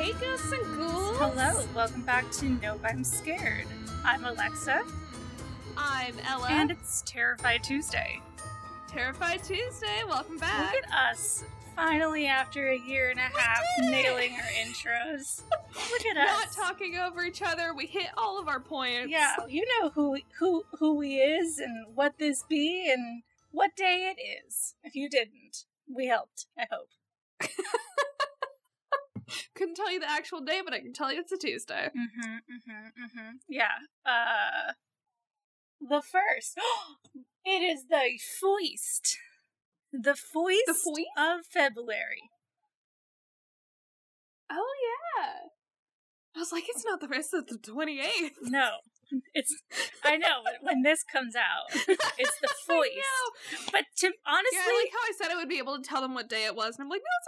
Hey ghosts and ghouls! Hello, welcome back to Nope, I'm Scared. I'm Alexa. I'm Ella. And it's Terrified Tuesday. Terrified Tuesday, welcome back. Look at us, finally after a year and a half nailing our intros. Look at us. Not talking over each other, we hit all of our points. Yeah, you know who we is and what this be and what day it is. If you didn't, we helped, I hope. Couldn't tell you the actual day, but I can tell you it's a Tuesday. Yeah. The first. It is the foist. The foist of February. Oh, yeah. I was like, it's not the rest of the 28th. No. I know, but when this comes out, it's the foist. But to honestly, yeah, I like how I said I would be able to tell them what day it was, and I'm like, no, it's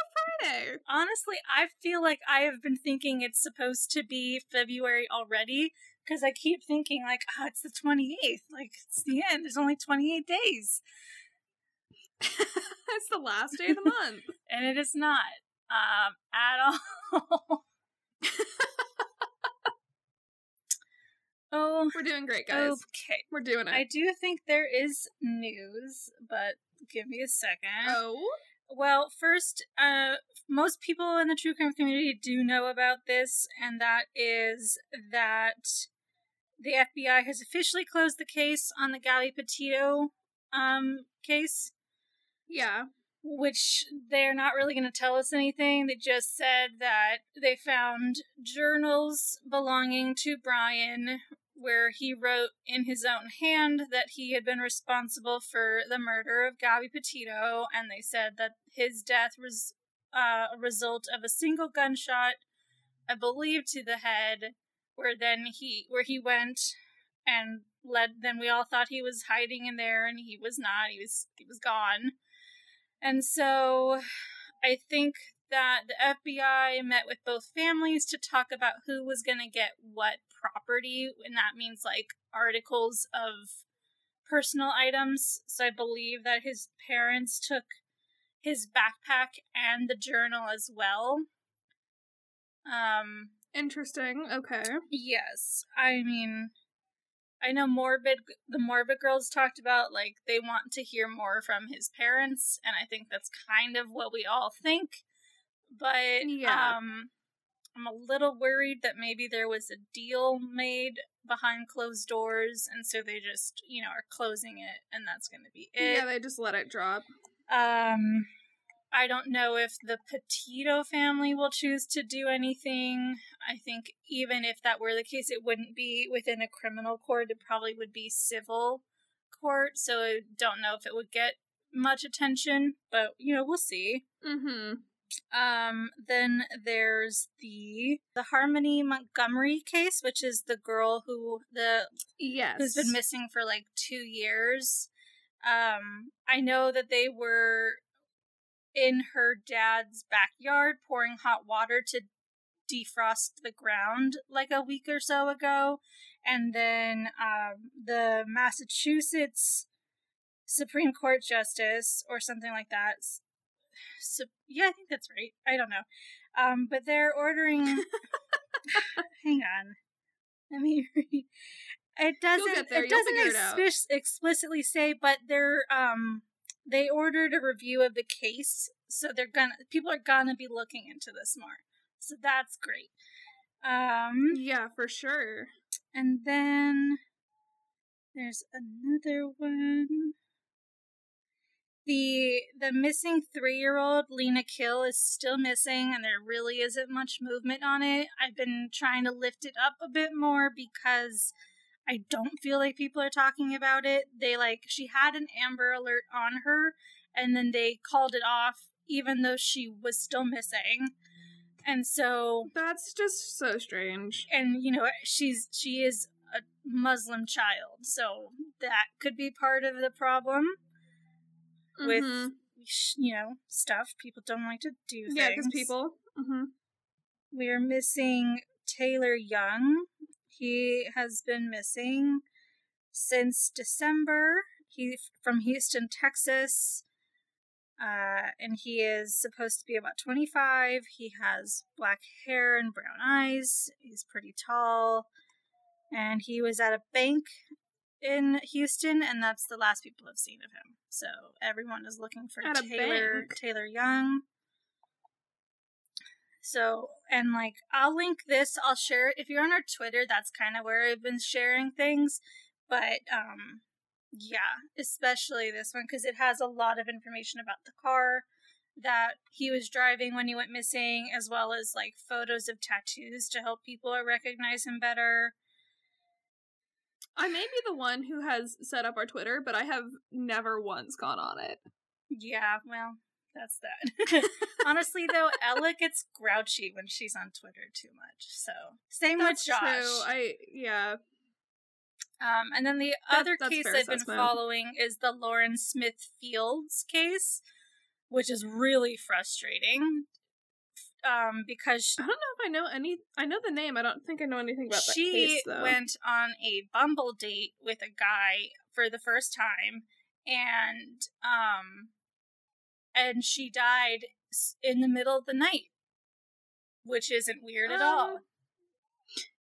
a Friday. Honestly, I feel like I have been thinking it's supposed to be February already because I keep thinking like, oh, it's the 28th. Like it's the end. There's only 28 days. It's the last day of the month, and it is not at all. Oh, we're doing great, guys. Okay. We're doing it. I do think there is news, but give me a second. Oh? Well, first, most people in the true crime community do know about this, and that is that the FBI has officially closed the case on the Gabby Petito case. Yeah. Which they're not really going to tell us anything. They just said that they found journals belonging to Brian where he wrote in his own hand that he had been responsible for the murder of Gabby Petito, and they said that his death was a result of a single gunshot, I believe, to the head, where he went and led. Then we all thought he was hiding in there, and he was not. He was gone. And so I think that the FBI met with both families to talk about who was going to get what property. And that means like articles of personal items. So I believe that his parents took his backpack and the journal as well. Interesting. Okay. Yes. I mean, I know the Morbid girls talked about, like, they want to hear more from his parents, and I think that's kind of what we all think, but yeah. I'm a little worried that maybe there was a deal made behind closed doors, and so they just, you know, are closing it, and that's going to be it. Yeah, they just let it drop. I don't know if the Petito family will choose to do anything. I think even if that were the case, it wouldn't be within a criminal court. It probably would be civil court. So I don't know if it would get much attention, but, you know, we'll see. Mm-hmm. Then there's the Harmony Montgomery case, which is the girl who's been missing for like 2 years. I know that they were in her dad's backyard pouring hot water to defrost the ground like a week or so ago, and then the Massachusetts Supreme Court Justice or something like that, yeah, I think that's right, I don't know, but they're ordering hang on, let me read. It doesn't explicitly say, but they're they ordered a review of the case, so people are gonna be looking into this more. So that's great. Yeah, for sure. And then there's another one. The missing 3-year-old Lena Kill is still missing, and there really isn't much movement on it. I've been trying to lift it up a bit more because I don't feel like people are talking about it. She had an Amber Alert on her, and then they called it off, even though she was still missing. And so that's just so strange. And, you know, she is a Muslim child, so that could be part of the problem with, you know, stuff. People don't like to do things. Yeah, because people. Mm-hmm. We're missing Taylor Young. He has been missing since December. He's from Houston, Texas. And he is supposed to be about 25. He has black hair and brown eyes. He's pretty tall. And he was at a bank in Houston, and that's the last people have seen of him. So everyone is looking for Taylor Young. So, and like, I'll link this, I'll share it. If you're on our Twitter, that's kind of where I've been sharing things. But, yeah, especially this one, because it has a lot of information about the car that he was driving when he went missing, as well as, like, photos of tattoos to help people recognize him better. I may be the one who has set up our Twitter, but I have never once gone on it. Yeah, well, that's that. Honestly, though, Ella gets grouchy when she's on Twitter too much, so. Same that's with Josh. True. Yeah. And then the other case I've been following is the Lauren Smith-Fields case, which is really frustrating because... I don't know if I know any... I know the name. I don't think I know anything about that case, though. She went on a Bumble date with a guy for the first time, and she died in the middle of the night, which isn't weird at all.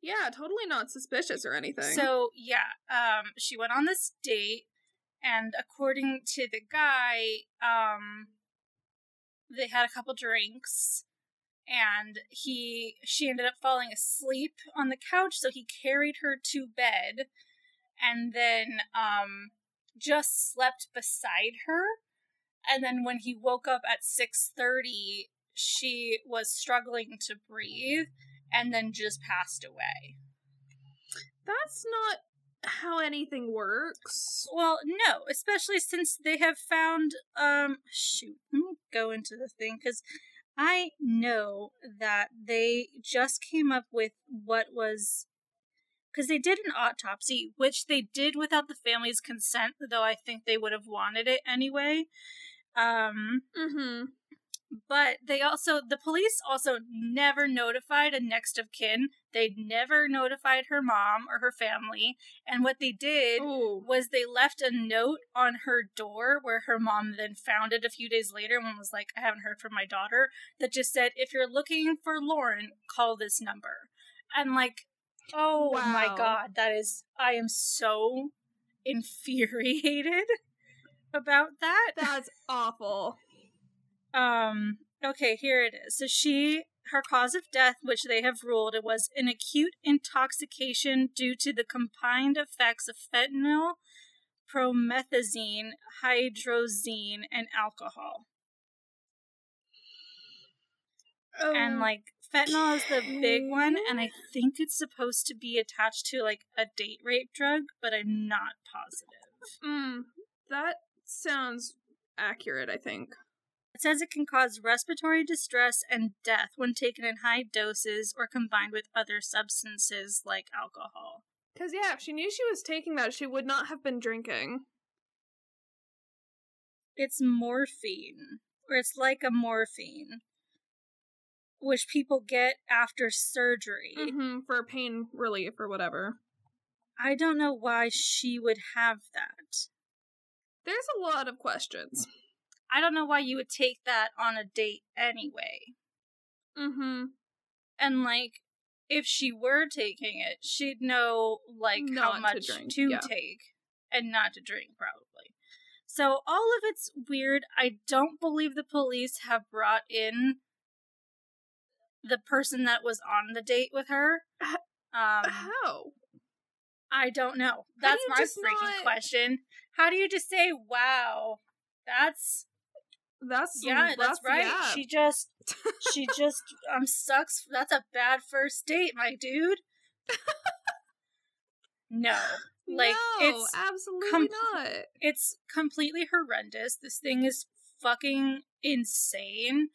Yeah, totally not suspicious or anything. So, yeah, she went on this date, and according to the guy, they had a couple drinks, and she ended up falling asleep on the couch, so he carried her to bed, and then just slept beside her, and then when he woke up at 6:30, she was struggling to breathe, and then just passed away. That's not how anything works. Well, no, especially since they have found, let me go into the thing, because I know that they just came up with what was, because they did an autopsy, which they did without the family's consent, though I think they would have wanted it anyway. Mm-hmm. But they also, the police also never notified a next of kin. They never notified her mom or her family. And what they did was they left a note on her door where her mom then found it a few days later and was like, I haven't heard from my daughter. That just said, if you're looking for Lauren, call this number. And like, oh wow. My God, I am so infuriated about that. That's awful. Okay, here it is. So her cause of death, which they have ruled, it was an acute intoxication due to the combined effects of fentanyl, promethazine, hydrazine, and alcohol. And, like, fentanyl is the big one, and I think it's supposed to be attached to, like, a date rape drug, but I'm not positive. That sounds accurate, I think. It says it can cause respiratory distress and death when taken in high doses or combined with other substances like alcohol. Because, yeah, if she knew she was taking that, she would not have been drinking. It's morphine, or it's like a morphine, which people get after surgery. Mm-hmm, for pain relief or whatever. I don't know why she would have that. There's a lot of questions. I don't know why you would take that on a date anyway. Mm-hmm. And, like, if she were taking it, she'd know, like, how much to take and not to drink, probably. So all of it's weird. I don't believe the police have brought in the person that was on the date with her. How? I don't know. That's my freaking question. How do you just say, wow, that's right. Yeah. She just sucks. That's a bad first date, my dude. No, it's absolutely not. It's completely horrendous. This thing is fucking insane.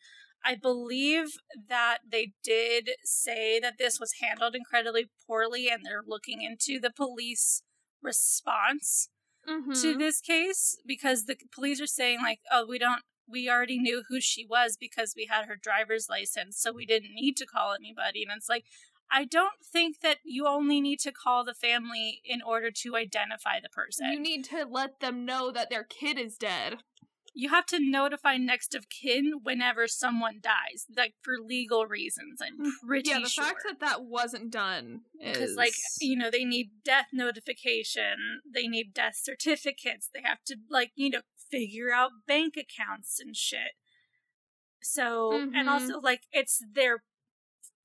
I believe that they did say that this was handled incredibly poorly, and they're looking into the police response. Mm-hmm. To this case, because the police are saying, like, oh, we already knew who she was because we had her driver's license, so we didn't need to call anybody. And it's like, I don't think that you only need to call the family in order to identify the person. You need to let them know that their kid is dead. you have to notify next of kin whenever someone dies, like for legal reasons. I'm pretty sure. Yeah, the fact that that wasn't done is because, like, you know, they need death notification, they need death certificates, they have to, like, you know, figure out bank accounts and shit. So, and also, like, it's their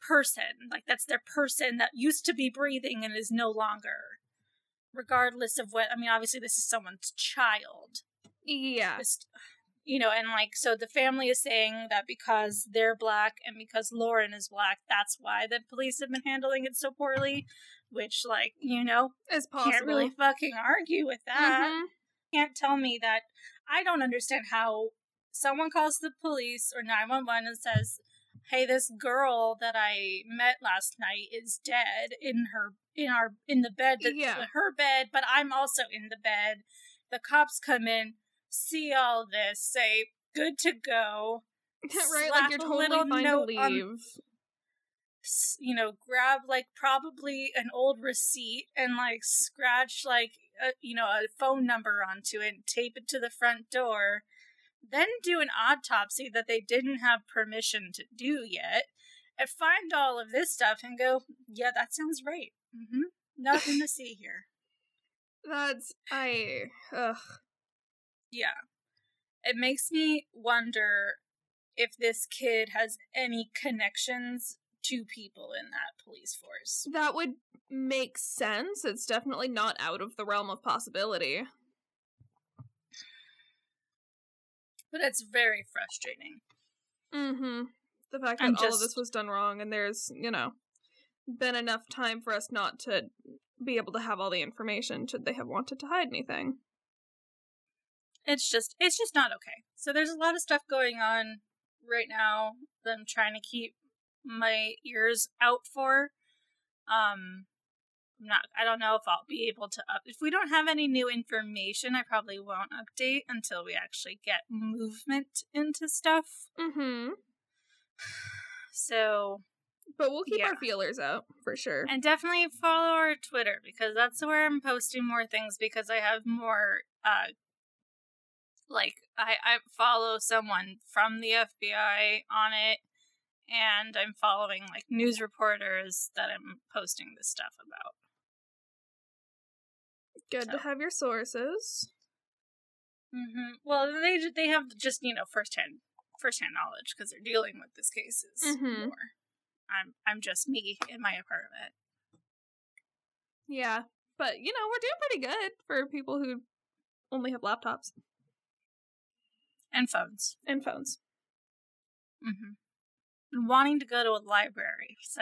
person, like, that's their person that used to be breathing and is no longer. Regardless of what, I mean, obviously this is someone's child. Yeah. Just, you know, and like, so the family is saying that because they're black and because Lauren is black, that's why the police have been handling it so poorly, which, like, you know, it's possible. Can't really fucking argue with that. Can't tell me that. I don't understand how someone calls the police or 911 and says, hey, this girl that I met last night is dead in the bed, her bed, but I'm also in the bed. The cops come in, see all this, say, good to go. Right, like, you're totally fine to leave. You know, grab, like, probably an old receipt and, like, scratch, like, a phone number onto it and tape it to the front door. Then do an autopsy that they didn't have permission to do yet, and find all of this stuff and go, yeah, that sounds right. Nothing to see here. Ugh. Yeah. It makes me wonder if this kid has any connections to people in that police force. That would make sense. It's definitely not out of the realm of possibility. But it's very frustrating. The fact that all of this was done wrong, and there's, you know, been enough time for us not to be able to have all the information should they have wanted to hide anything. It's just not okay. So there's a lot of stuff going on right now that I'm trying to keep my ears out for. I don't know if I'll be able to if we don't have any new information, I probably won't update until we actually get movement into stuff. So, but we'll keep our feelers out for sure. And definitely follow our Twitter, because that's where I'm posting more things, because I have more I follow someone from the FBI on it, and I'm following, like, news reporters that I'm posting this stuff about. Good to have your sources. Well, they have just, you know, first-hand knowledge, because they're dealing with this cases more. I'm just me in my apartment. Yeah, but, you know, we're doing pretty good for people who only have laptops. And phones. Been wanting to go to a library, so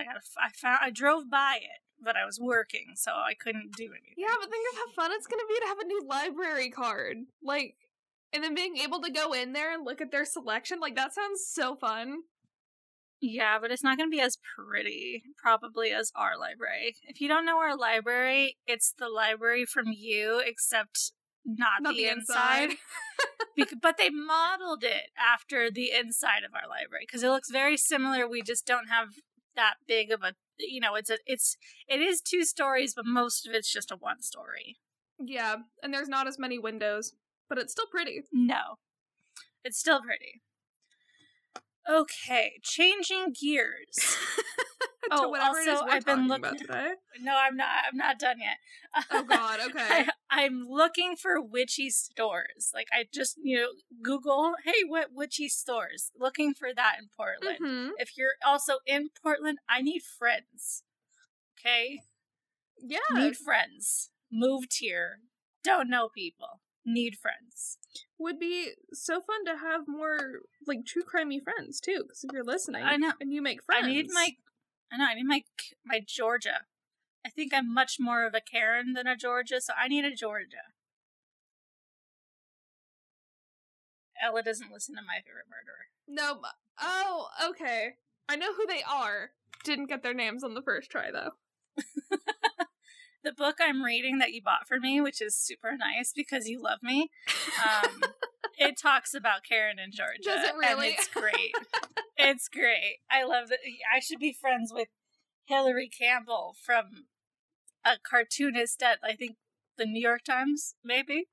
I drove by it, but I was working, so I couldn't do anything. Yeah, but think of how fun it's going to be to have a new library card, like, and then being able to go in there and look at their selection, like, that sounds so fun. Yeah, but it's not going to be as pretty, probably, as our library. If you don't know our library, it's the library from you, except not the inside. But they modeled it after the inside of our library, because it looks very similar. We just don't have that big of a, you know, it is two stories, but most of it's just a one story. Yeah, and there's not as many windows. But it's still pretty. No. It's still pretty. Okay, changing gears. Today? No, I'm not done yet. Oh god, okay. I'm looking for witchy stores. Like, I just, you know, Google, hey, what witchy stores? Looking for that in Portland. If you're also in Portland, I need friends. Okay? Yeah. Need friends. Moved here. Don't know people. Need friends. Would be so fun to have more, like, true crimey friends too, because if you're listening, I know, and you make friends. I need my Georgia. I think I'm much more of a Karen than a Georgia, so I need a Georgia. Ella doesn't listen to My Favorite Murderer. No. Oh, okay. I know who they are. Didn't get their names on the first try though. The book I'm reading that you bought for me, which is super nice because you love me, it talks about Karen and Georgia. Does it really? And it's great. It's great. I love it. I should be friends with Hillary Campbell, from a cartoonist that I think the New York Times, maybe.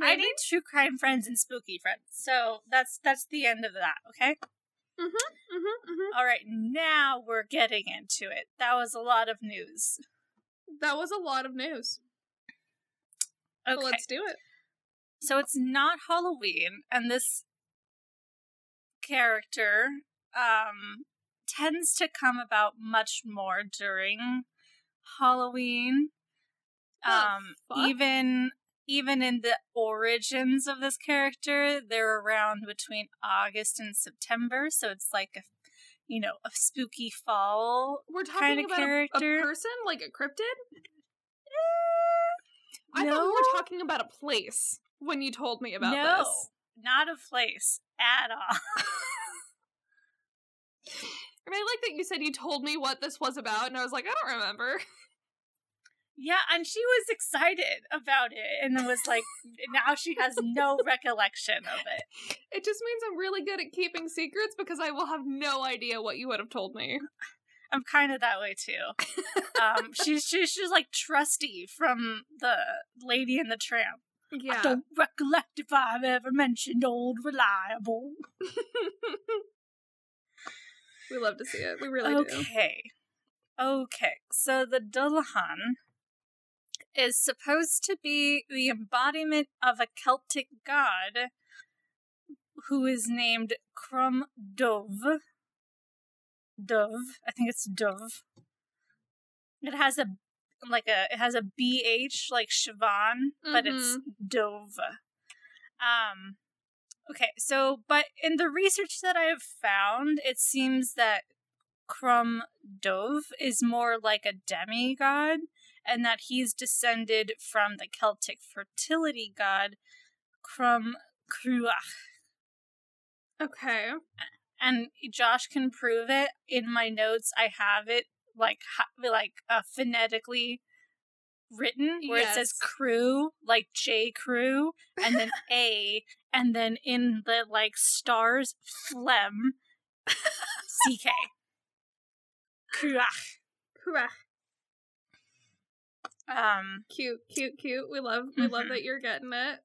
I need true crime friends and spooky friends. So that's the end of that, okay? Mm-hmm, mm-hmm, mm-hmm. All right, now we're getting into it. That was a lot of news. That was a lot of news. Okay. So let's do it. So it's not Halloween, and this character tends to come about much more during Halloween. Even in the origins of this character, they're around between August and September, so it's like a, you know, a spooky fall. We're talking about a person, like a cryptid? I thought we were talking about a place when you told me about this. No, not a place at all. I really like that you said you told me what this was about, and I was like, I don't remember. Yeah, and she was excited about it, and then was like, now she has no recollection of it. It just means I'm really good at keeping secrets, because I will have no idea what you would have told me. I'm kind of that way, too. She's like Trusty from The Lady and the Tramp. Yeah. I don't recollect if I've ever mentioned Old Reliable. We love to see it. We really do. Okay. So the Dullahan is supposed to be the embodiment of a Celtic god who is named Crom Dubh. I think it's Dove. It has a BH like Siobhan, but it's Dove. But in the research that I have found, it seems that Crom Dubh is more like a demigod, and that he's descended from the Celtic fertility god Crom Cruach. Okay. And Josh can prove it. In my notes, I have it phonetically written, where it says crew, like J. Crew, and then A, and then in the stars, phlegm, CK. Cruach. Cruach. Cute. We love that you're getting it.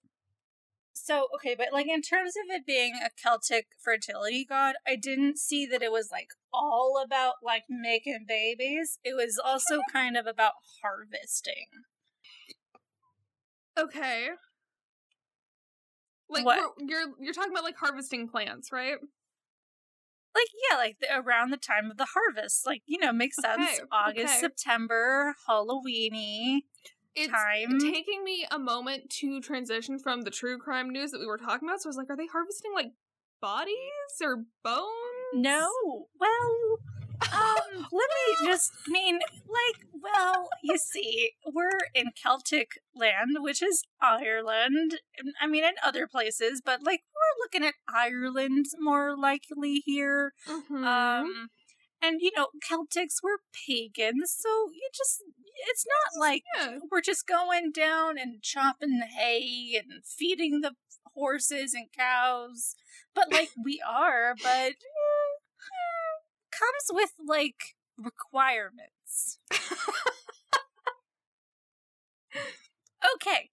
So, okay, but, in terms of it being a Celtic fertility god, I didn't see that it was, all about, making babies. It was also kind of about harvesting. Okay. You're talking about, harvesting plants, right? Around the time of the harvest. Makes sense. August, September, Halloween-y. It's taking me a moment to transition from the true crime news that we were talking about, so I was like, are they harvesting, bodies or bones? No. Well, you see, we're in Celtic land, which is Ireland, and other places, but, we're looking at Ireland more likely here, and, Celtics were pagans, so it's not we're just going down and chopping the hay and feeding the horses and cows. But, we are, but comes with, requirements. Okay.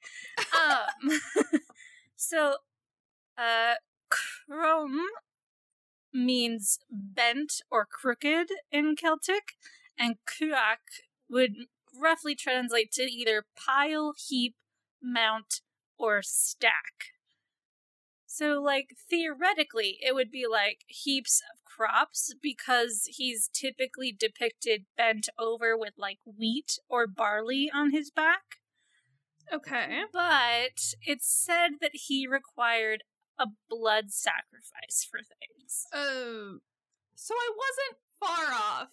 So, Crom means bent or crooked in Celtic, and Cruach would roughly translate to either pile, heap, mount, or stack. So, theoretically, it would be, heaps of crops, because he's typically depicted bent over with, wheat or barley on his back. Okay. But it's said that he required a blood sacrifice for things. Oh. So I wasn't far off.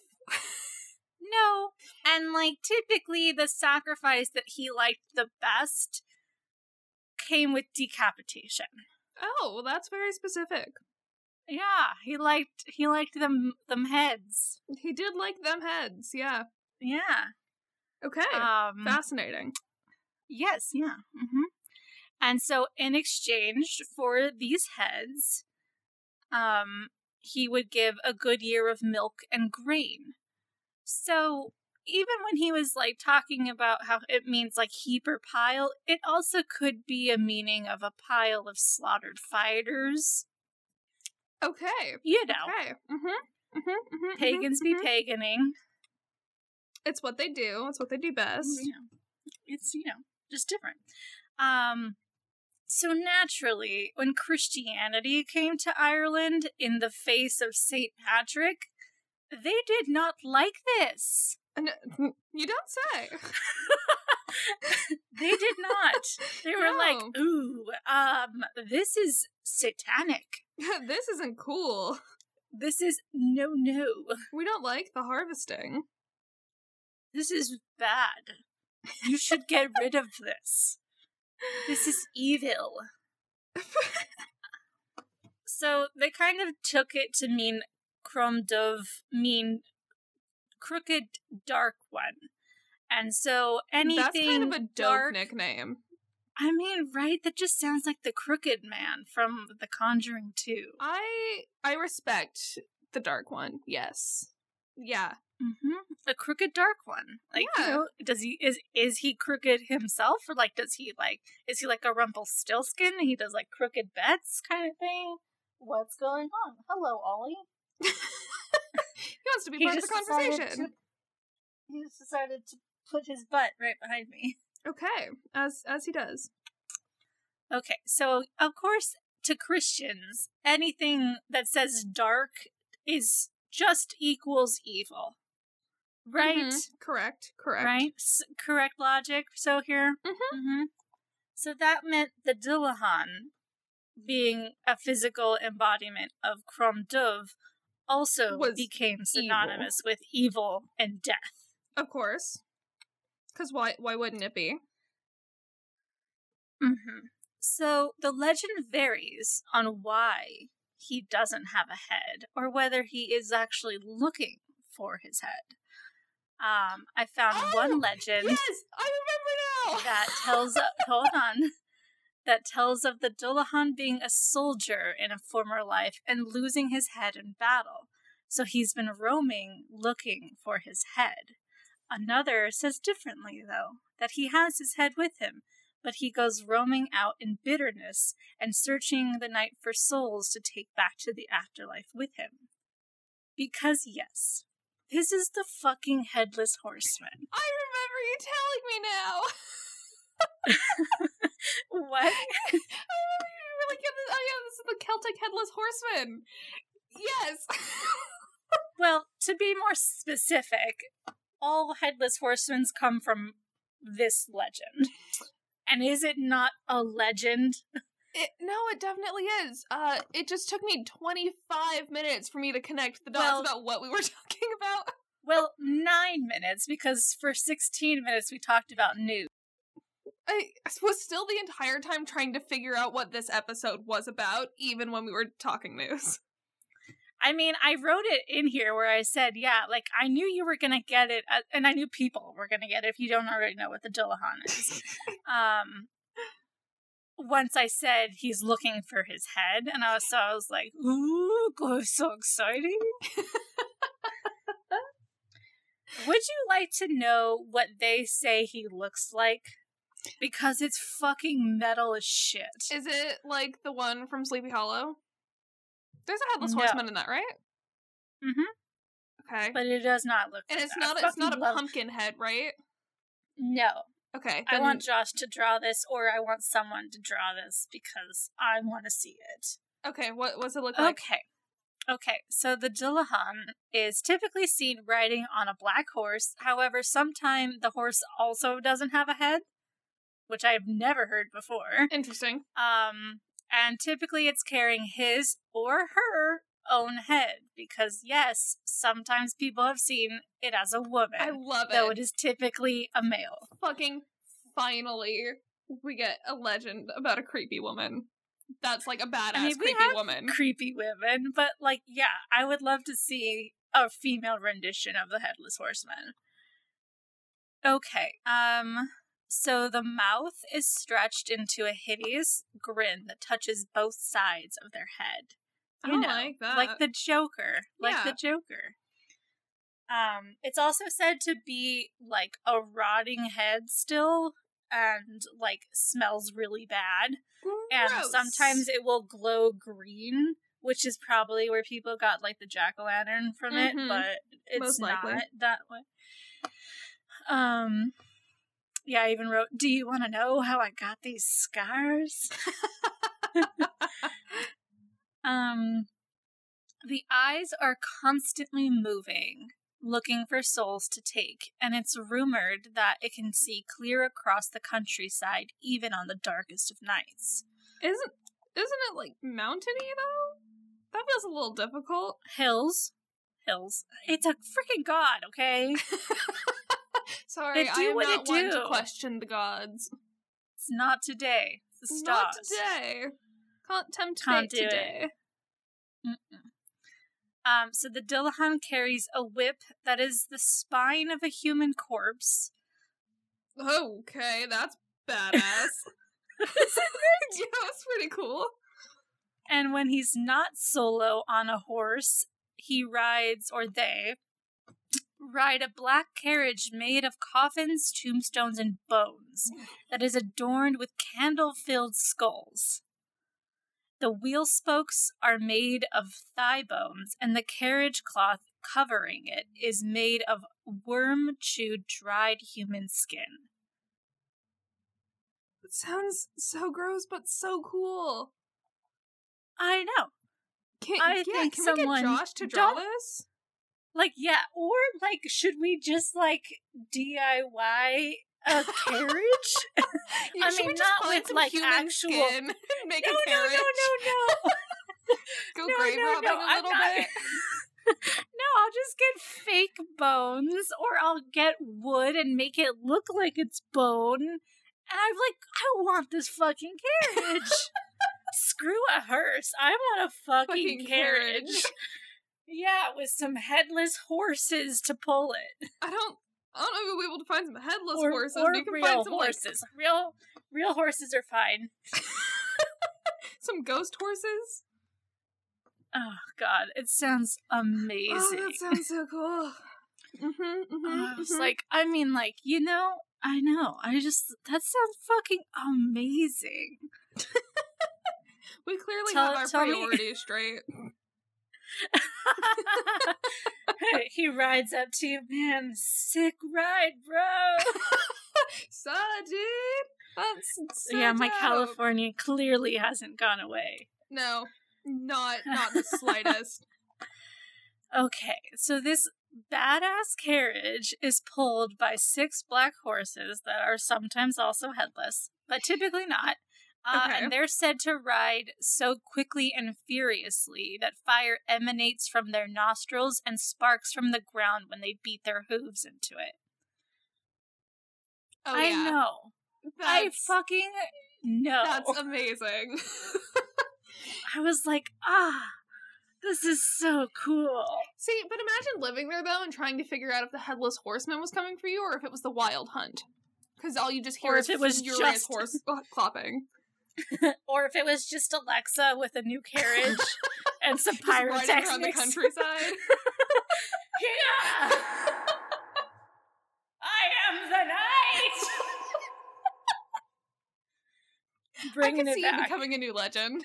No. And, typically the sacrifice that he liked the best came with decapitation. Oh, well, that's very specific. Yeah, he liked them heads. He did like them heads, yeah. Yeah. Okay. Fascinating. Yes, yeah. Mm-hmm. And so, in exchange for these heads, he would give a good year of milk and grain. So, even when he was like talking about how it means like heap or pile, it also could be a meaning of a pile of slaughtered fighters. Okay. You know. Okay. Mm-hmm. Mm-hmm. Mm-hmm. Pagans be paganing. It's what they do. It's what they do best. It's, you know, just different. So naturally, when Christianity came to Ireland in the face of Saint Patrick, they did not like this. You don't say. They did not. They were like, ooh, this is satanic. This isn't cool. This is no. We don't like the harvesting. This is bad. You should get rid of this. This is evil. So they kind of took it to mean Crom Dubh, mean crooked, dark one. And so anything that's kind of a dark nickname. I mean, right? That just sounds like the Crooked Man from The Conjuring 2. I respect the dark one. Yes. Yeah. Mm-hmm. A crooked dark one. Like, yeah. You know, does he is he crooked himself, or like is he like a Rumpelstiltskin and he does like crooked bets kind of thing? What's going on? Hello, Ollie. He wants to be part of the conversation. He just decided to put his butt right behind me. Okay, as he does. Okay, so of course to Christians, anything that says dark is just equals evil. Right? Mm-hmm. Correct. Right? Correct logic. So here. Mm-hmm. Mm-hmm. So that meant the Dullahan, being a physical embodiment of Crom Dubh, also became synonymous with evil and death. Of course. Because why wouldn't it be? Mm-hmm. So the legend varies on why he doesn't have a head, or whether he is actually looking for his head. I found one legend. Yes, I remember now. That tells that tells of the Dullahan being a soldier in a former life and losing his head in battle. So he's been roaming looking for his head. Another says differently, though, that he has his head with him, but he goes roaming out in bitterness and searching the night for souls to take back to the afterlife with him. Because, yes, this is the fucking Headless Horseman. I remember you telling me now. What? I remember you were like, this is the Celtic Headless Horseman. Yes. Well, to be more specific, all Headless Horsemen come from this legend. And is it not a legend? No, it definitely is. It just took me 25 minutes for me to connect the dots about what we were talking about. Well, 9 minutes, because for 16 minutes we talked about news. I was still the entire time trying to figure out what this episode was about, even when we were talking news. I mean, I wrote it in here where I said, I knew you were going to get it, and I knew people were going to get it if you don't already know what the Dullahan is. Once I said he's looking for his head, and I was like, ooh, so exciting. Would you like to know what they say he looks like? Because it's fucking metal as shit. Is it like the one from Sleepy Hollow? There's a Headless Horseman in that, right? Mm-hmm. Okay. But it does not look like that. And it's not a pumpkin head, right? No. Okay. I want Josh to draw this, or I want someone to draw this, because I want to see it. Okay, what does it look like? Okay, so the Dullahan is typically seen riding on a black horse. However, sometimes the horse also doesn't have a head, which I've never heard before. Interesting. And typically it's carrying his or her own head, because, yes, sometimes people have seen it as a woman. I love it. Though it is typically a male. Fucking finally, we get a legend about a creepy woman. That's like a badass woman. Creepy women, but I would love to see a female rendition of the Headless Horseman. Okay, so the mouth is stretched into a hideous grin that touches both sides of their head. I don't like that. Like the Joker. It's also said to be, like, a rotting head still and, like, smells really bad. Gross. And sometimes it will glow green, which is probably where people got, like, the jack-o'-lantern from it, but it's most not likely that way. Yeah, I even wrote, do you want to know how I got these scars? The eyes are constantly moving, looking for souls to take, and it's rumored that it can see clear across the countryside, even on the darkest of nights. Isn't it, like, mountainy, though? That feels a little difficult. Hills. It's a freaking god, okay? Sorry, I am not one to question the gods. It's not today. It's the stars. Not today. Can't do today. So the Dullahan carries a whip that is the spine of a human corpse. Okay, that's badass. Yeah, that's pretty cool. And when he's not solo on a horse, he rides, or they ride, a black carriage made of coffins, tombstones, and bones that is adorned with candle-filled skulls. The wheel spokes are made of thigh bones, and the carriage cloth covering it is made of worm-chewed, dried human skin. It sounds so gross, but so cool. I know. Can someone, we get Josh to draw this? Like, yeah, or, like, should we just, like, DIY a carriage? Yeah, I mean, not with, like, actual... Make a carriage? No. Go grave robbing a little bit? No, I'll just get fake bones, or I'll get wood and make it look like it's bone. And I'm like, I want this fucking carriage. Screw a hearse. I want a fucking carriage. Yeah, with some headless horses to pull it. I don't know if we'll be able to find some headless horses. Or we can real find some horses. Like... Real horses are fine. Some ghost horses? Oh, God. It sounds amazing. Oh, that sounds so cool. I was like, I mean, like, you know, I know. I just, that sounds fucking amazing. We clearly have our priorities straight. He rides up to you, man. Sick ride, bro. So, dude. That's so yeah, my dope. California clearly hasn't gone away. No, not the slightest. Okay, so this badass carriage is pulled by 6 black horses that are sometimes also headless, but typically not. Okay. And they're said to ride so quickly and furiously that fire emanates from their nostrils and sparks from the ground when they beat their hooves into it. Oh, I know. I fucking know. That's amazing. I was like, this is so cool. See, but imagine living there, though, and trying to figure out if the Headless Horseman was coming for you or if it was the Wild Hunt. Because all you just hear is furious horse clopping. Or if it was just Alexa with a new carriage and some pyrotechnics riding around the countryside. Yeah! I am the knight! Bringing it back. I can see you becoming a new legend.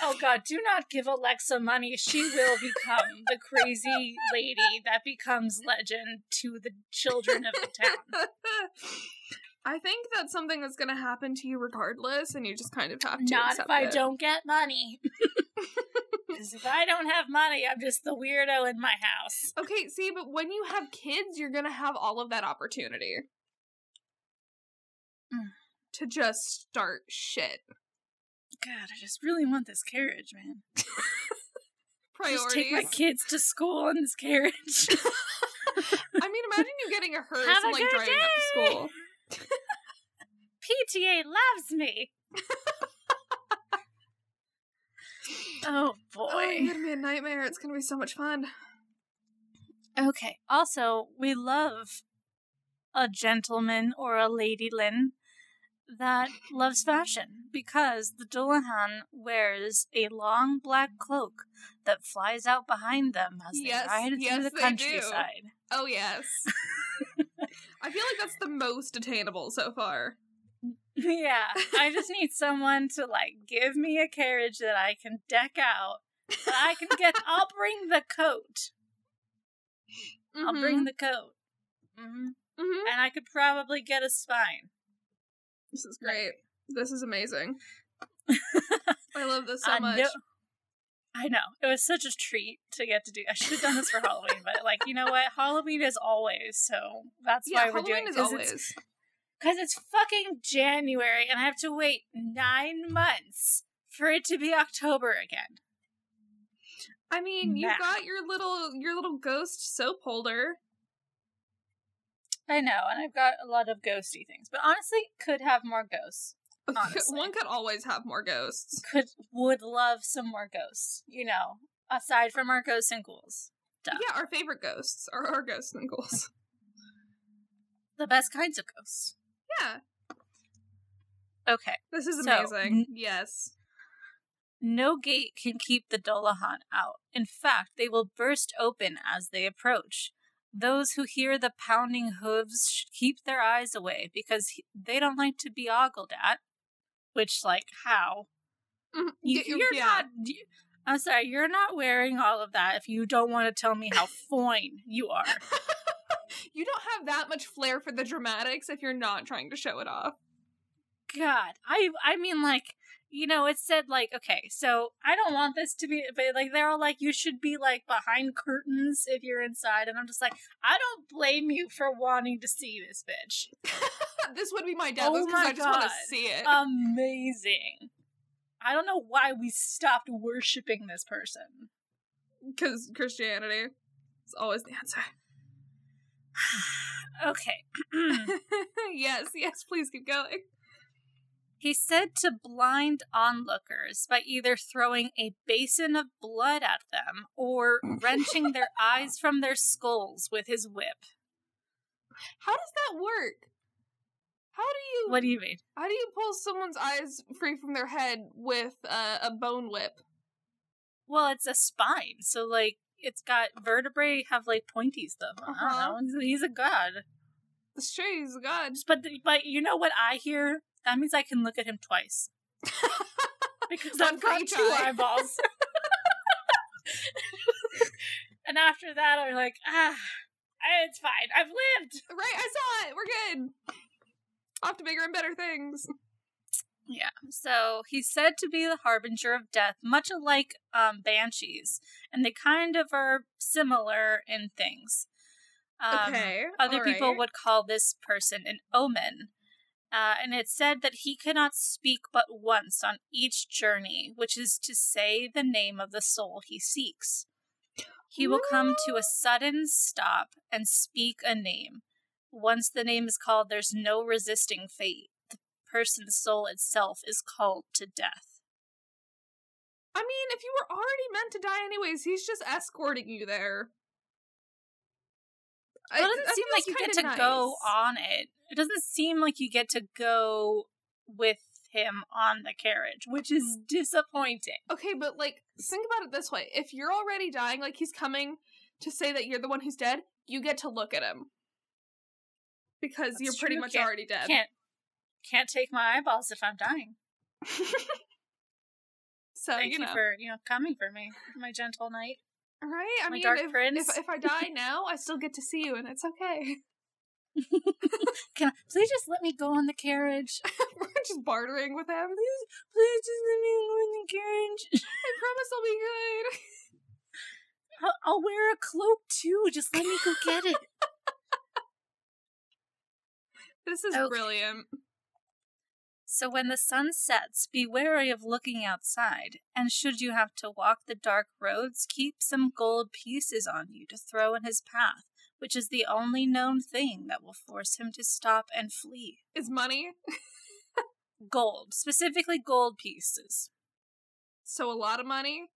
Oh God, do not give Alexa money. She will become the crazy lady that becomes legend to the children of the town. I think that's something that's going to happen to you regardless, and you just kind of have to accept it. Not if I don't get money. Because if I don't have money, I'm just the weirdo in my house. Okay, see, but when you have kids, you're going to have all of that opportunity. To just start shit. God, I just really want this carriage, man. Priorities. Just take my kids to school in this carriage. I mean, imagine you getting a hearse and, like, driving up to school. PTA loves me. Oh, boy. Oh, it's going to be a nightmare. It's going to be so much fun. Okay. Also, we love a gentleman or a lady Lynn. that loves fashion, because the Dullahan wears a long black cloak that flies out behind them as they ride through the countryside. Oh, yes. I feel like that's the most attainable so far. Yeah, I just need someone to, like, give me a carriage that I can deck out, that I can get, I'll bring the coat. Mm-hmm. I'll bring the coat. Mm-hmm. Mm-hmm. And I could probably get a spine. This is great. Like, this is amazing. I love this so much. I know. It was such a treat to get to do. I should have done this for Halloween, but, like, you know what? Halloween is always, so that's why we're doing it. Halloween is always. Because it's fucking January, and I have to wait 9 months for it to be October again. I mean, you've got your little ghost soap holder. I know, and I've got a lot of ghosty things, but honestly, could have more ghosts. Honestly. One could always have more ghosts. Would love some more ghosts, you know, aside from our ghosts and ghouls. Duh. Yeah, our favorite ghosts are our ghosts and ghouls. The best kinds of ghosts. Yeah. Okay. This is amazing. Yes. No gate can keep the Dullahan out. In fact, they will burst open as they approach. Those who hear the pounding hooves should keep their eyes away because they don't like to be ogled at. Which, like, how? Mm-hmm. You're not... I'm sorry, you're not wearing all of that if you don't want to tell me how fine you are. You don't have that much flair for the dramatics if you're not trying to show it off. God, I mean, like, you know, it said, like, okay, so I don't want this to be, but, like, they're all like, you should be, like, behind curtains if you're inside, and I'm just like, I don't blame you for wanting to see this, bitch. This would be my demo, because I just want to see it. Amazing. I don't know why we stopped worshipping this person. Because Christianity is always the answer. Okay. Yes, please keep going. He said to blind onlookers by either throwing a basin of blood at them or wrenching their eyes from their skulls with his whip. How does that work? What do you mean? How do you pull someone's eyes free from their head with a bone whip? Well, it's a spine, so, like, it's got vertebrae have, like, pointies though. I don't know. He's a god. It's true. He's a god. But you know what I hear? That means I can look at him twice because I've got two eyeballs. And after that, I'm like, it's fine. I've lived. Right? I saw it. We're good. Off to bigger and better things. Yeah, so he's said to be the harbinger of death, much alike banshees, and they kind of are similar in things. Other people would call this person an omen, and it's said that he cannot speak but once on each journey, which is to say the name of the soul he seeks. He will come to a sudden stop and speak a name. Once the name is called, there's no resisting fate. Person's soul itself is called to death. I mean, if you were already meant to die anyways, he's just escorting you there. Well, it doesn't seem like you get to go on it. It doesn't seem like you get to go with him on the carriage, which is disappointing. Okay, but, like, think about it this way. If you're already dying, like, he's coming to say that you're the one who's dead, you get to look at him. Because you're pretty much already dead. Can't take my eyeballs if I'm dying. So Thank you for coming for me, my gentle knight. All right, I mean, if I die now, I still get to see you, and it's okay. Please just let me go on the carriage. We're just bartering with him. Please just let me go on the carriage. I promise I'll be good. I'll wear a cloak too. Just let me go get it. This is brilliant. So when the sun sets, be wary of looking outside, and should you have to walk the dark roads, keep some gold pieces on you to throw in his path, which is the only known thing that will force him to stop and flee. Is money? Gold. Specifically gold pieces. So a lot of money?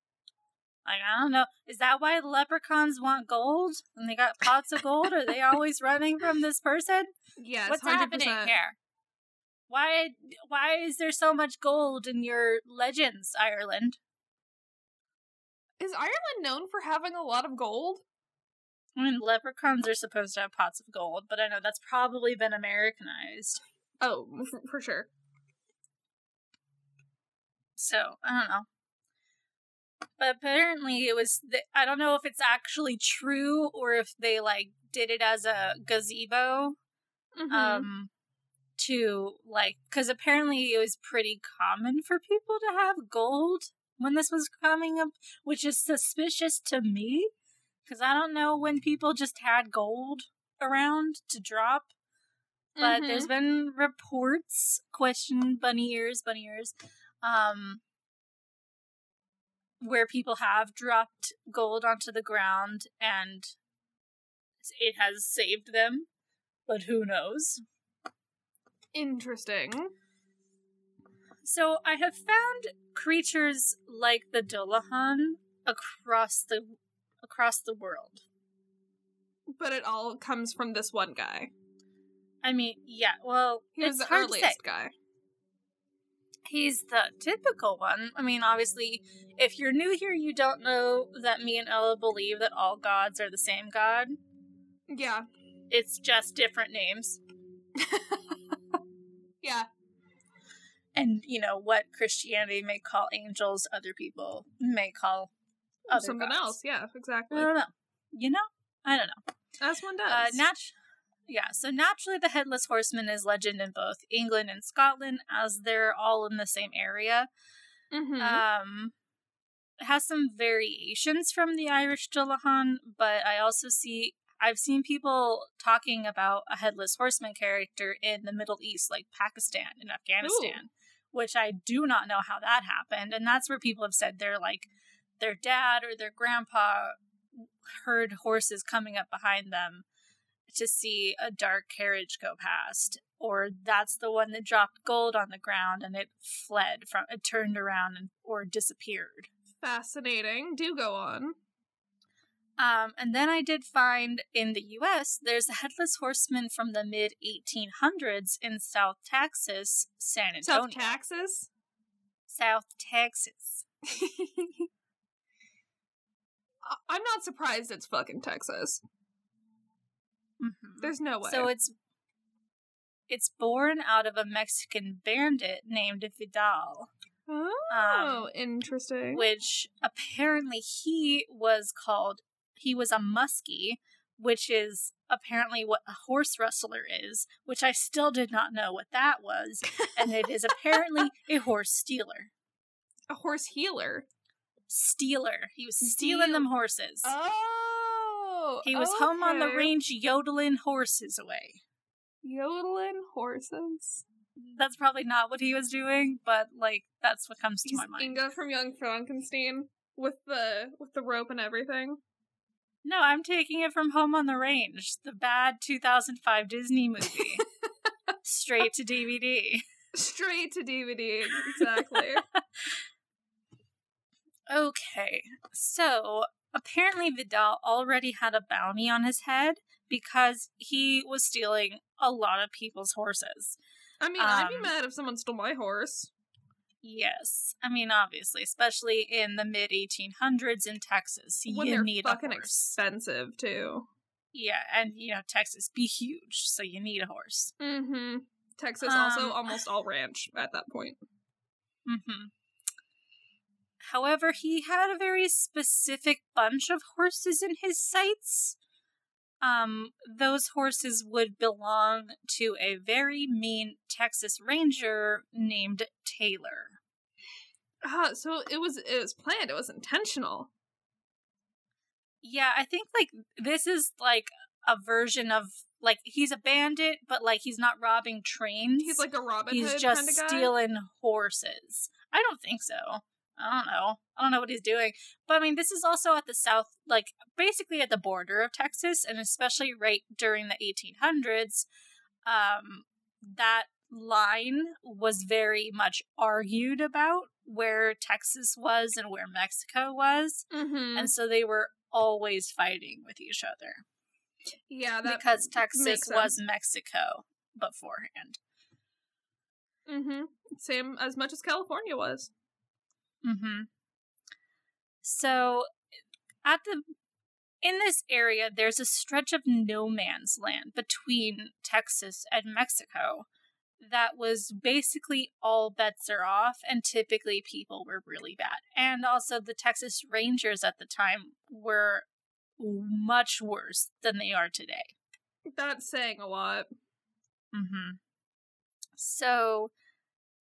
Like, I don't know. Is that why leprechauns want gold? And they got pots of gold? Are they always running from this person? Yes, 100%. What's happening here? Why is there so much gold in your legends, Ireland? Is Ireland known for having a lot of gold? I mean, leprechauns are supposed to have pots of gold, but I know that's probably been Americanized. Oh, for sure. So, I don't know. But apparently it was, I don't know if it's actually true or if they, like, did it as a gazebo. Mm-hmm. To, like, because apparently it was pretty common for people to have gold when this was coming up, which is suspicious to me, because I don't know when people just had gold around to drop. But mm-hmm. there's been reports, question bunny ears, where people have dropped gold onto the ground and it has saved them, but who knows? Interesting. So I have found creatures like the Dullahan across the world. But it all comes from this one guy. I mean, yeah, well, he's the earliest guy. He's the typical one. I mean, obviously, if you're new here, you don't know that me and Ella believe that all gods are the same god. Yeah. It's just different names. Yeah. And, you know, what Christianity may call angels, other people may call other something gods. Else, yeah, exactly. I don't know. You know? I don't know. As one does. Yeah, so naturally the Headless Horseman is legend in both England and Scotland, as they're all in the same area. Mm-hmm. It has some variations from the Irish Dullahan, but I've seen people talking about a Headless Horseman character in the Middle East, like Pakistan and Afghanistan, which I do not know how that happened. And that's where people have said they're like, their dad or their grandpa heard horses coming up behind them to see a dark carriage go past, or that's the one that dropped gold on the ground and it fled from it, turned around or disappeared. Fascinating. Do go on. And then I did find in the U.S., there's a Headless Horseman from the mid-1800s in South Texas, San Antonio. South Texas. I'm not surprised it's fucking Texas. Mm-hmm. There's no way. So it's born out of a Mexican bandit named Vidal. Oh, interesting. Which apparently he was a muskie, which is apparently what a horse rustler is, which I still did not know what that was. And it is apparently a horse stealer. A horse healer? Stealer. He was stealing them horses. Oh! He was home on the range yodeling horses away. Yodeling horses? That's probably not what he was doing, but, like, that's what comes to my mind. Inga from Young Frankenstein with the rope and everything. No, I'm taking it from Home on the Range, the bad 2005 Disney movie. Straight to DVD, exactly. Okay, so apparently Vidal already had a bounty on his head because he was stealing a lot of people's horses. I mean, I'd be mad if someone stole my horse. Yes. I mean, obviously, especially in the mid-1800s in Texas. You need a horse. When they're fucking expensive, too. Yeah, and, you know, Texas be huge, so you need a horse. Mm-hmm. Texas also almost all ranch at that point. Mm-hmm. However, he had a very specific bunch of horses in his sights. Those horses would belong to a very mean Texas Ranger named Taylor. So it was planned. It was intentional. Yeah, I think, like, this is, like, a version of, like, he's a bandit, but, like, he's not robbing trains. He's like a Robin Hood kind of guy? He's just stealing horses. I don't think so. I don't know what he's doing. But, I mean, this is also at the south, like, basically at the border of Texas, and especially right during the 1800s, that line was very much argued about where Texas was and where Mexico was. Mm-hmm. And so they were always fighting with each other. Yeah, because Texas was Mexico beforehand. Mm-hmm. Same as much as California was. Mm-hmm. So, in this area, there's a stretch of no man's land between Texas and Mexico that was basically all bets are off, and typically people were really bad. And also the Texas Rangers at the time were much worse than they are today. That's saying a lot. Mm-hmm. So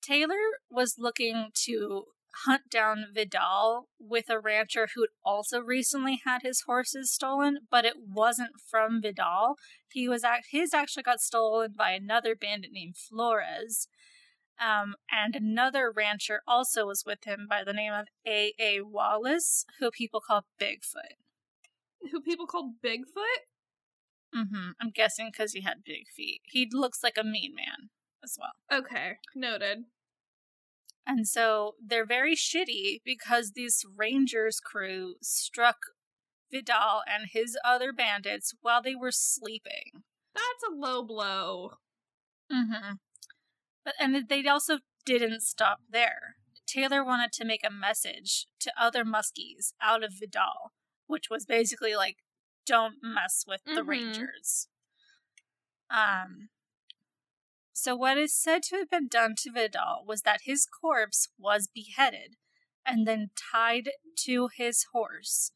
Taylor was looking to hunt down Vidal with a rancher who'd also recently had his horses stolen, but it wasn't from Vidal. His actually got stolen by another bandit named Flores, and another rancher also was with him by the name of A.A. Wallace, who people call Bigfoot. Who people call Bigfoot? Mm-hmm. I'm guessing because he had big feet. He looks like a mean man as well. Okay, noted. And so they're very shitty because this Rangers crew struck Vidal and his other bandits while they were sleeping. That's a low blow. Mm-hmm. And they also didn't stop there. Taylor wanted to make a message to other muskies out of Vidal, which was basically like, don't mess with the Rangers. So what is said to have been done to Vidal was that his corpse was beheaded and then tied to his horse,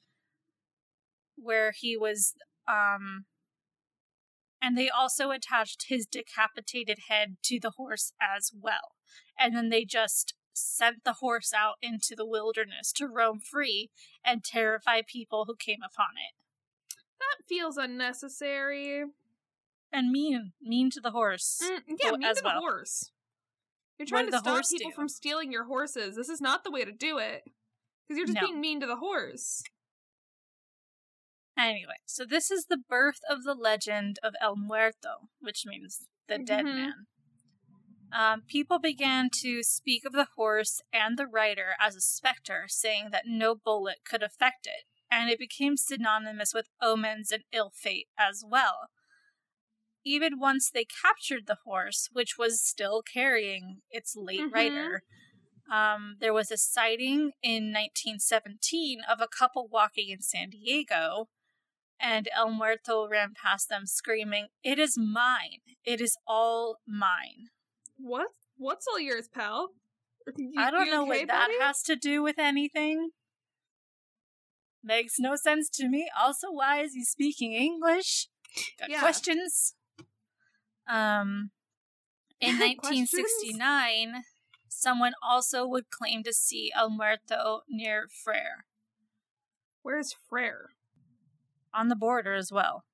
where he was, and they also attached his decapitated head to the horse as well. And then they just sent the horse out into the wilderness to roam free and terrify people who came upon it. That feels unnecessary. And mean to the horse. Yeah, mean to the horse. You're trying to stop people from stealing your horses. This is not the way to do it. Because you're just being mean to the horse. Anyway, so this is the birth of the legend of El Muerto, which means the dead man. People began to speak of the horse and the rider as a specter, saying that no bullet could affect it. And it became synonymous with omens and ill fate as well. Even once they captured the horse, which was still carrying its late rider, there was a sighting in 1917 of a couple walking in San Diego, and El Muerto ran past them screaming, "It is mine. It is all mine." What? What's all yours, pal? I don't know what that has to do with anything. Makes no sense to me. Also, why is he speaking English? Got questions? In 1969, someone also would claim to see El Muerto near Frere. Where's Frere? On the border as well.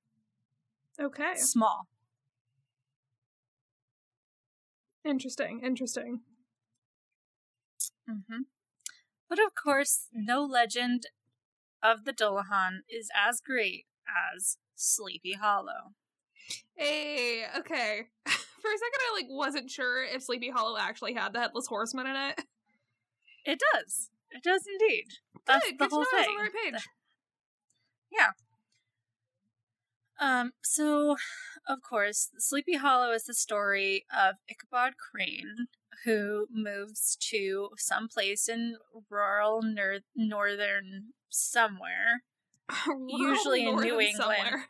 Okay. Small. Interesting. Mm-hmm. But of course, no legend of the Dullahan is as great as Sleepy Hollow. Hey, okay. For a second, I wasn't sure if Sleepy Hollow actually had the Headless Horseman in it. It does. It does indeed. Good. That's the whole thing. On the right page. Yeah. So, of course, Sleepy Hollow is the story of Ichabod Crane, who moves to some place in rural northern somewhere. Usually in New England.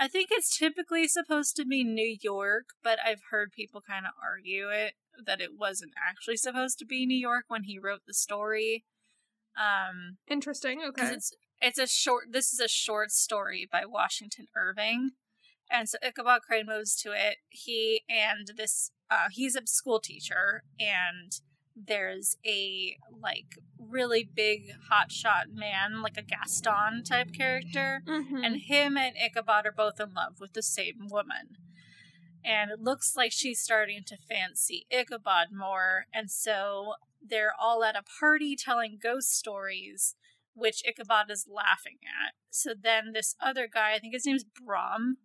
I think it's typically supposed to be New York, but I've heard people kind of argue it, that it wasn't actually supposed to be New York when he wrote the story. Interesting, okay. This is a short story by Washington Irving, and so Ichabod Crane moves to it. He and this, he's a school teacher, and there's a, really big hotshot man, a Gaston type character, and him and Ichabod are both in love with the same woman. And it looks like she's starting to fancy Ichabod more, and so they're all at a party telling ghost stories, which Ichabod is laughing at. So then this other guy, I think his name's Brom,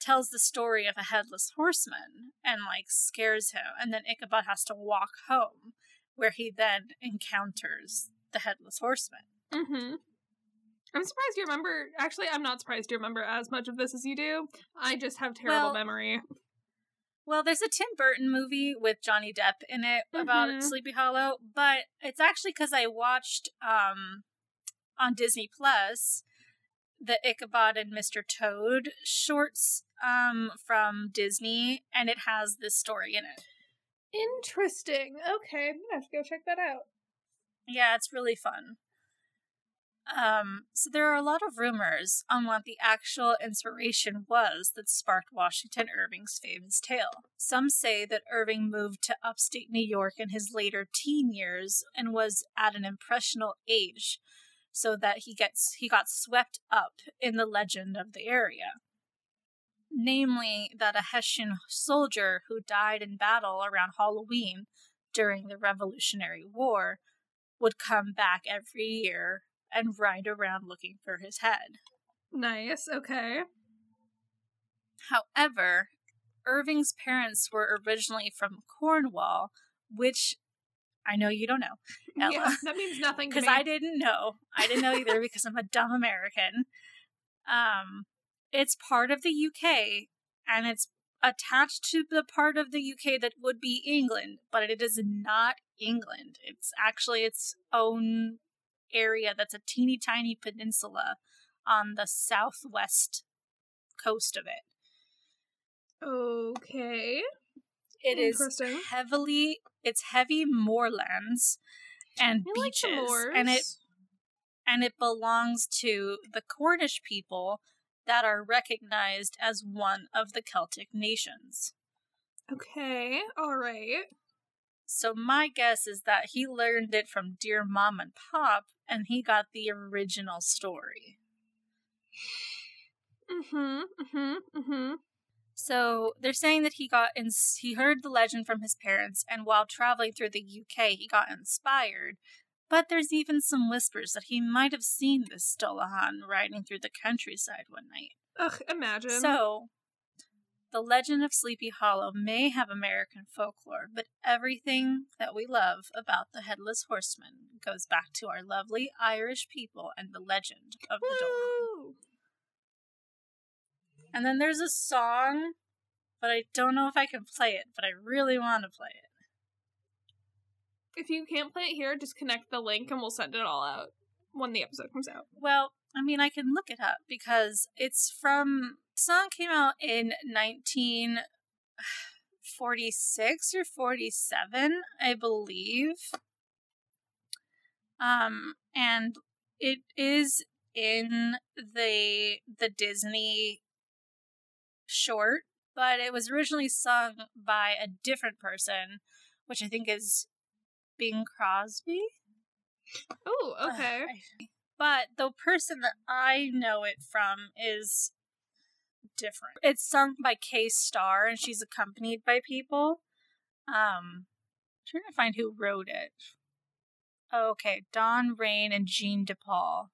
tells the story of a headless horseman and scares him, and then Ichabod has to walk home, where he then encounters the headless horseman. Mm-hmm. I'm surprised you remember. Actually, I'm not surprised you remember as much of this as you do. I just have terrible memory. Well, there's a Tim Burton movie with Johnny Depp in it about Sleepy Hollow, but it's actually because I watched on Disney Plus the Ichabod and Mr. Toad shorts from Disney, and it has this story in it. Interesting. Okay, I'm gonna have to go check that out. Yeah, it's really fun. So there are a lot of rumors on what the actual inspiration was that sparked Washington Irving's famous tale. Some say that Irving moved to upstate New York in his later teen years and was at an impressionable age, so that he got swept up in the legend of the area. Namely, that a Hessian soldier who died in battle around Halloween during the Revolutionary War would come back every year and ride around looking for his head. Nice, okay. However, Irving's parents were originally from Cornwall, which I know you don't know, Ella. Yeah, that means nothing to me. Because I didn't know. I didn't know either because I'm a dumb American. It's part of the UK, and it's attached to the part of the UK that would be England, but it is not England. It's actually its own area that's a teeny tiny peninsula on the southwest coast of it. Okay. It is heavy moorlands and beaches, like and it belongs to the Cornish people that are recognized as one of the Celtic nations. Okay, all right. So my guess is that he learned it from Dear Mom and Pop, and he got the original story. So they're saying that he heard the legend from his parents, and while traveling through the UK, he got inspired. But there's even some whispers that he might have seen this Dullahan riding through the countryside one night. Ugh, imagine. So the legend of Sleepy Hollow may have American folklore, but everything that we love about the Headless Horseman goes back to our lovely Irish people and the legend of the Dullahan. And then there's a song, but I don't know if I can play it, but I really want to play it. If you can't play it here, just connect the link and we'll send it all out when the episode comes out. Well, I mean, I can look it up because it's from... The song came out in 1946 or 47, I believe. And it is in the Disney short, but it was originally sung by a different person, which I think is Bing Crosby. Oh, okay. But the person that I know it from is different. It's sung by Kay Starr, and she's accompanied by people. Trying to find who wrote it. Okay, Don Rain and Jean DePaul.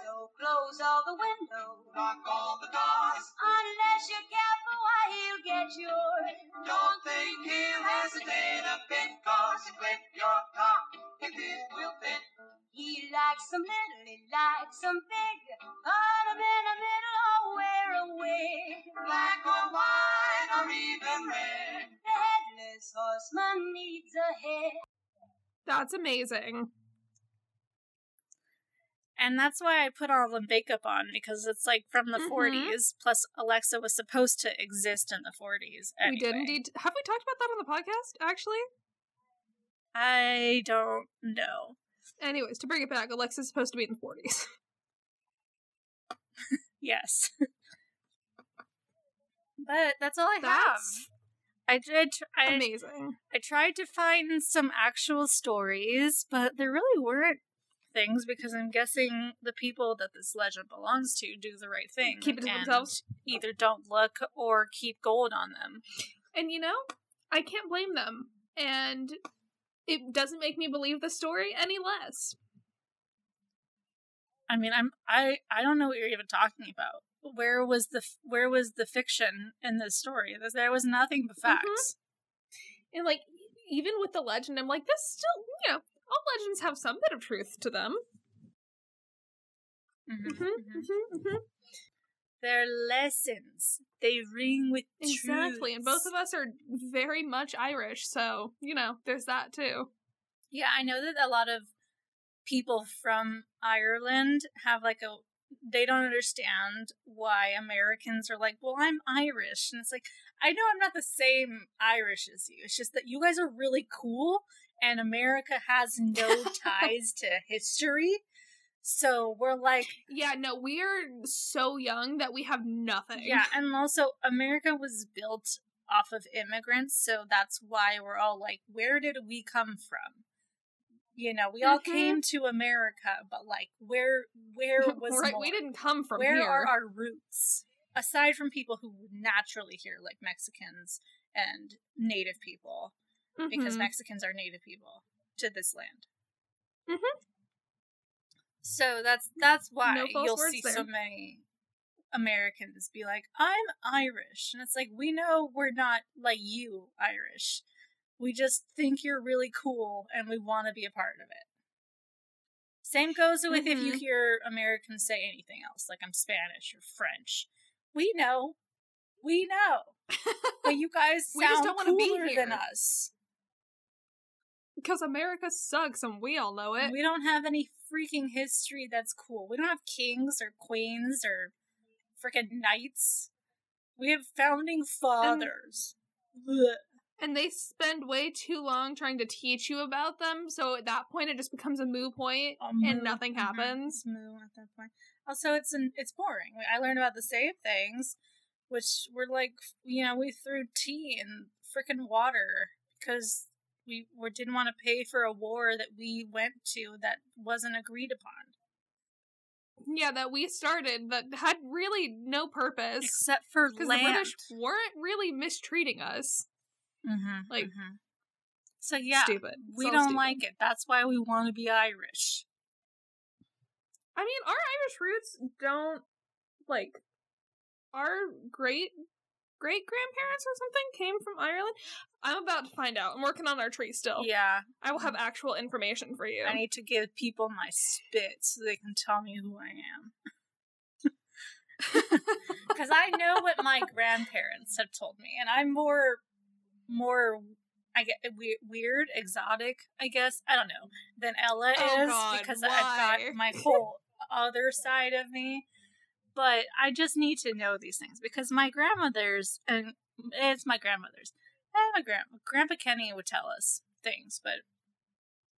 So close all the windows, lock all the doors. Unless you're careful, why he'll get yours. Don't think he'll hesitate a bit, 'cause he'll clip your top if it will fit. He likes them little, he likes them big. Put them in the middle or wear a wig. Black or white or even red. The Headless Horseman needs a head. That's amazing. And that's why I put all the makeup on, because it's like from the 40s, plus Alexa was supposed to exist in the 40s. Anyway. We did indeed. Have we talked about that on the podcast, actually? I don't know. Anyways, to bring it back, Alexa's supposed to be in the 40s. Yes. But that's all I have. Amazing. I tried to find some actual stories, but there really weren't things, because I'm guessing the people that this legend belongs to do the right thing. Keep it to themselves. Either don't look or keep gold on them. And you know, I can't blame them. And it doesn't make me believe the story any less. I mean, I don't know what you're even talking about. Where was the fiction in this story? There was nothing but facts. And like, even with the legend, I'm like, this still, you know, all legends have some bit of truth to them. They're lessons. They ring with truth. Exactly, and both of us are very much Irish, so, you know, there's that too. Yeah, I know that a lot of people from Ireland have like a... They don't understand why Americans are like, well, I'm Irish. And it's like, I know I'm not the same Irish as you. It's just that you guys are really cool, and America has no ties to history. So we're like... Yeah, no, we're so young that we have nothing. Yeah, and also America was built off of immigrants, so that's why we're all like, where did we come from? You know, we all came to America, but like, where was right, we didn't come from where here. Where are our roots? Aside from people who would naturally here, like Mexicans and native people, because Mexicans are native people to this land. Mm-hmm. So that's why you'll see so many Americans be like, I'm Irish. And it's like, we know we're not like you, Irish. We just think you're really cool and we want to be a part of it. Same goes with if you hear Americans say anything else, like I'm Spanish or French. We know. But you guys sound we just don't cooler be here. Than us. Because America sucks and we all know it. We don't have any freaking history that's cool. We don't have kings or queens or freaking knights. We have founding fathers. And they spend way too long trying to teach you about them, so at that point it just becomes a moo point and nothing happens. Moo at that point. Also, it's boring. I learned about the same things, which were like, you know, we threw tea in freaking water because... We didn't want to pay for a war that we went to that wasn't agreed upon. Yeah, that we started that had really no purpose. Except for land. Because the British weren't really mistreating us. Mm-hmm, like, So yeah, stupid. We don't like it. That's why we want to be Irish. I mean, our Irish roots don't, like, our great-grandparents or something came from Ireland. I'm about to find out. I'm working on our tree still. Yeah. I will have actual information for you. I need to give people my spit so they can tell me who I am. Because I know what my grandparents have told me, and I'm more I get weird, exotic, I guess, I don't know, than Ella is, God, because why? I've got my whole other side of me. But I just need to know these things, because my grandmother's, and it's my grandmother's, and my Grandpa Kenny would tell us things, but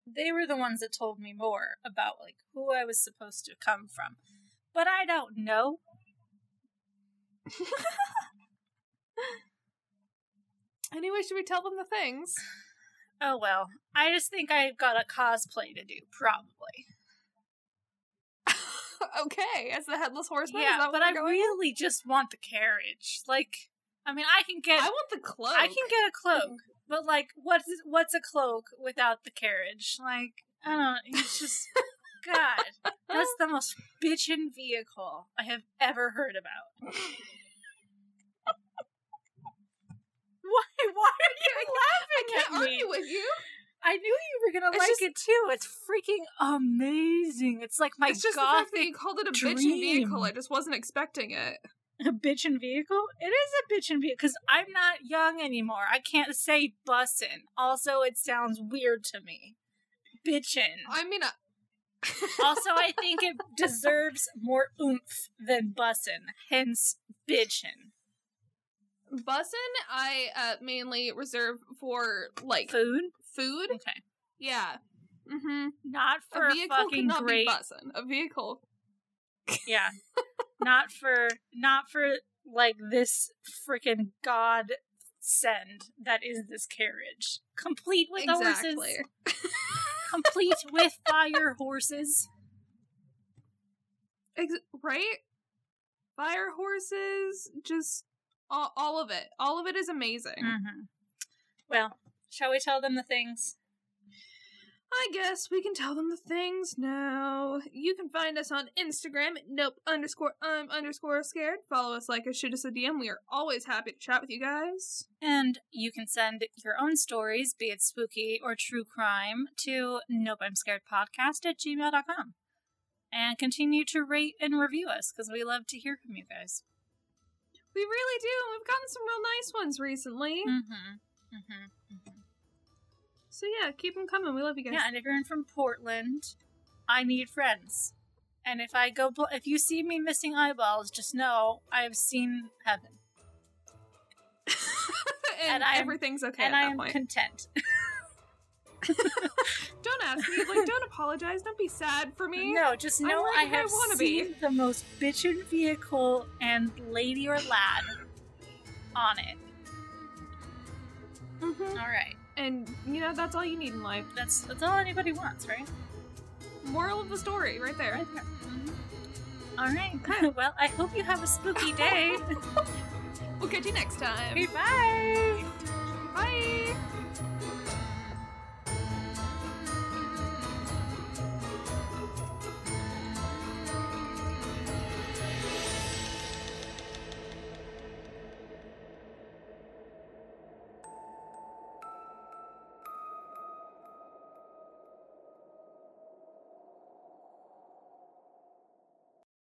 they were the ones that told me more about, like, who I was supposed to come from. But I don't know. Anyway, should we tell them the things? Oh, well. I just think I've got a cosplay to do, probably. Okay, as the Headless Horseman? Yeah, but I really just want the carriage. Like, I mean, I want the cloak. I can get a cloak, but, like, what's a cloak without the carriage? Like, I don't know, it's just, God, that's the most bitchin' vehicle I have ever heard about. Why are you laughing at me? I can't argue with you. I knew you were going to like it, too. It's freaking amazing. It's like my It's just the fact that you called it a bitchin' vehicle. I just wasn't expecting it. A bitchin' vehicle? It is a bitchin' vehicle, because I'm not young anymore. I can't say bussin'. Also, it sounds weird to me. Bitchin'. I mean, also, I think it deserves more oomph than bussin', hence bitchin'. Bussin', I mainly reserve for, like... Food? Okay. Yeah. Mm-hmm. Not for a fucking great... A vehicle. Yeah. Not for, like, this freaking god send that is this carriage. Complete with horses. Complete with fire horses. Right? Fire horses, just... All of it. All of it is amazing. Mm-hmm. Well, shall we tell them the things? I guess we can tell them the things now. You can find us on Instagram at nope_I'm_scared. Follow us, like us, shoot us a DM. We are always happy to chat with you guys. And you can send your own stories, be it spooky or true crime, to nopeimscaredpodcast@gmail.com. And continue to rate and review us, because we love to hear from you guys. We really do. We've gotten some real nice ones recently. Mm-hmm. Mm-hmm. Mm-hmm. So yeah, keep them coming. We love you guys. Yeah, and if you're in from Portland, I need friends. And if I go, if you see me missing eyeballs, just know I have seen heaven. And everything's okay. And I am content. Don't ask me. Like, don't apologize. Don't be sad for me. No, just know I have seen the most bitchin' vehicle and lady or lad on it. Mm-hmm. All right. And, you know, that's all you need in life. That's all anybody wants, right? Moral of the story, right there. Right there. Mm-hmm. All right. Well, I hope you have a spooky day. We'll catch you next time. Okay, bye. Bye.